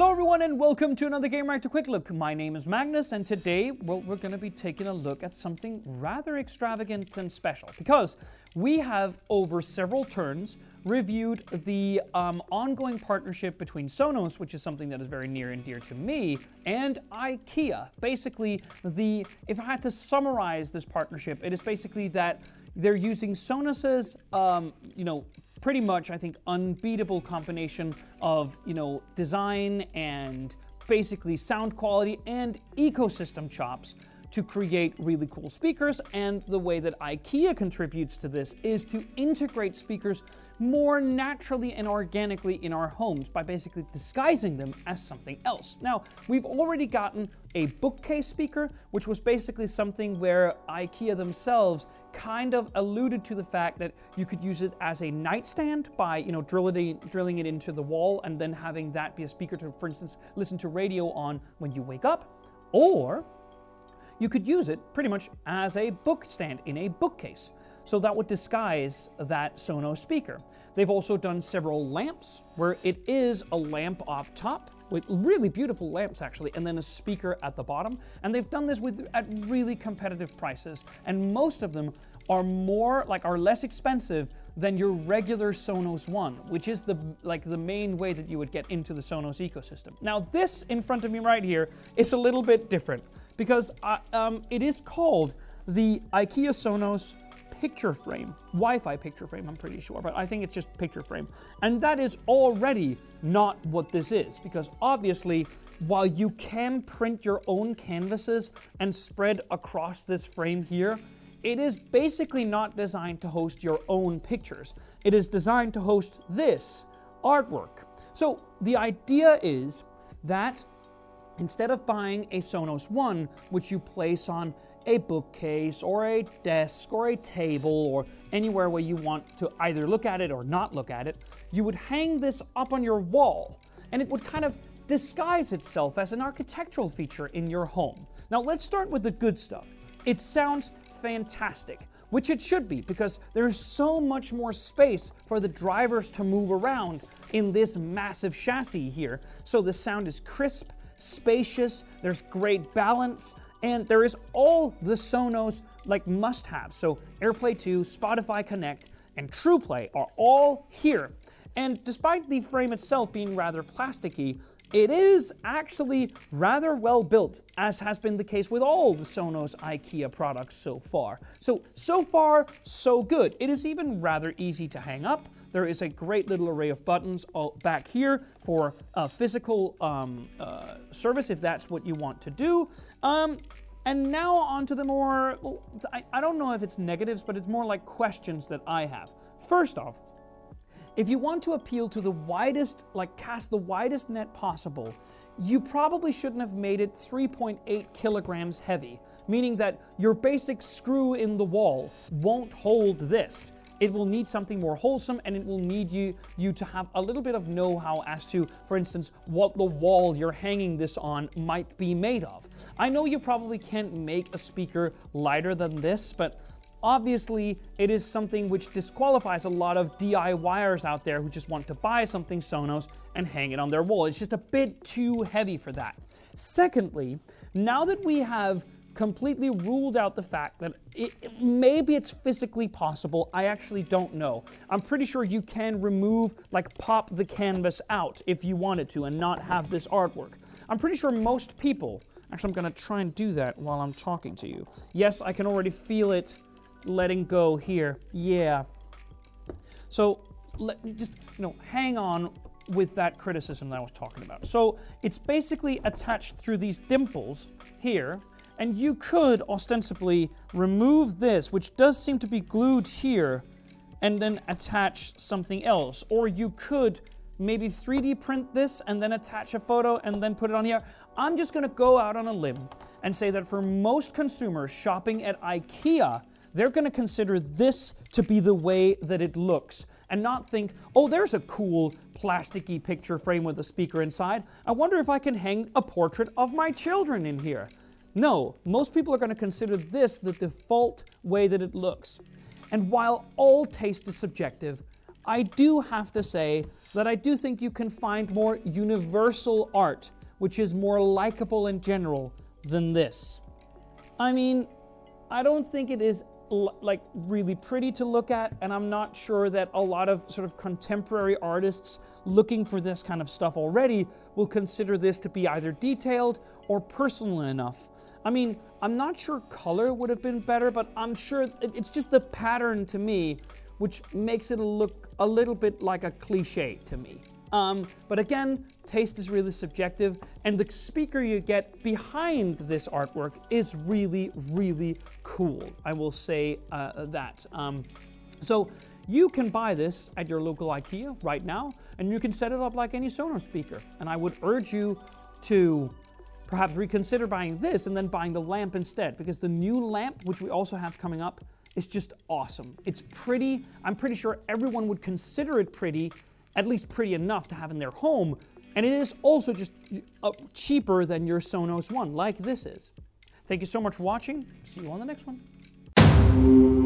Hello everyone and welcome to another GameReactor Quick Look. My name is Magnus and today, well, we're going to be taking a look at something rather extravagant and special because we have, over several turns, reviewed the ongoing partnership between Sonos, which is something that is very near and dear to me, and IKEA. Basically, if I had to summarize this partnership, it is basically that they're using Sonos's, pretty much, I think, unbeatable combination of, design and basically sound quality and ecosystem chops to create really cool speakers. And the way that IKEA contributes to this is to integrate speakers more naturally and organically in our homes by basically disguising them as something else. Now, we've already gotten a bookcase speaker, which was basically something where IKEA themselves kind of alluded to the fact that you could use it as a nightstand by, drilling it into the wall and then having that be a speaker to, for instance, listen to radio on when you wake up, or you could use it pretty much as a book stand in a bookcase. So that would disguise that Sonos speaker. They've also done several lamps where it is a lamp up top with really beautiful lamps actually, and then a speaker at the bottom. And they've done this at really competitive prices. And most of them are less expensive than your regular Sonos One, which is the main way that you would get into the Sonos ecosystem. Now this in front of me right here is a little bit different, because it is called the IKEA Sonos Picture Frame. Wi-Fi Picture Frame, I'm pretty sure, but I think it's just Picture Frame. And that is already not what this is, because obviously, while you can print your own canvases and spread across this frame here, it is basically not designed to host your own pictures. It is designed to host this artwork. So the idea is that instead of buying a Sonos One, which you place on a bookcase or a desk or a table or anywhere where you want to either look at it or not look at it, you would hang this up on your wall and it would kind of disguise itself as an architectural feature in your home. Now let's start with the good stuff. It sounds fantastic, which it should be, because there's so much more space for the drivers to move around in this massive chassis here. So the sound is crisp, spacious, there's great balance, and there is all the Sonos must-haves. So AirPlay 2, Spotify Connect, and TruePlay are all here. And despite the frame itself being rather plasticky, it is actually rather well built, as has been the case with all the Sonos IKEA products so far. So far, so good. It is even rather easy to hang up. There is a great little array of buttons back here for physical service, if that's what you want to do. And now on to the more, I don't know if it's negatives, but it's more like questions that I have. First off, if you want to appeal to the widest, cast the widest net possible, you probably shouldn't have made it 3.8 kilograms heavy, meaning that your basic screw in the wall won't hold this. It will need something more wholesome, and it will need you to have a little bit of know-how as to, for instance, what the wall you're hanging this on might be made of. I know you probably can't make a speaker lighter than this, but obviously, it is something which disqualifies a lot of DIYers out there who just want to buy something Sonos and hang it on their wall. It's just a bit too heavy for that. Secondly, now that we have completely ruled out the fact that maybe it's physically possible, I actually don't know. I'm pretty sure you can remove, pop the canvas out if you wanted to and not have this artwork. I'm pretty sure most people, actually I'm gonna try and do that while I'm talking to you. Yes, I can already feel it letting go here, yeah. So hang on with that criticism that I was talking about. So it's basically attached through these dimples here, and you could ostensibly remove this, which does seem to be glued here, and then attach something else, or you could maybe 3D print this and then attach a photo and then put it on here. I'm just gonna go out on a limb and say that for most consumers shopping at IKEA, they're gonna consider this to be the way that it looks and not think, oh, there's a cool plasticky picture frame with a speaker inside. I wonder if I can hang a portrait of my children in here. No, most people are gonna consider this the default way that it looks. And while all taste is subjective, I do have to say that I do think you can find more universal art, which is more likable in general than this. I mean, I don't think it is like really pretty to look at, and I'm not sure that a lot of sort of contemporary artists looking for this kind of stuff already will consider this to be either detailed or personal enough. I mean, I'm not sure color would have been better, but I'm sure it's just the pattern to me which makes it look a little bit like a cliche to me. But again, taste is really subjective, and the speaker you get behind this artwork is really, really cool. I will say that. So you can buy this at your local IKEA right now, and you can set it up like any Sonos speaker. And I would urge you to perhaps reconsider buying this and then buying the lamp instead, because the new lamp, which we also have coming up, is just awesome. It's pretty. I'm pretty sure everyone would consider it pretty, at least pretty enough to have in their home, and it is also just cheaper than your Sonos one, like this is. Thank you so much for watching. See you on the next one.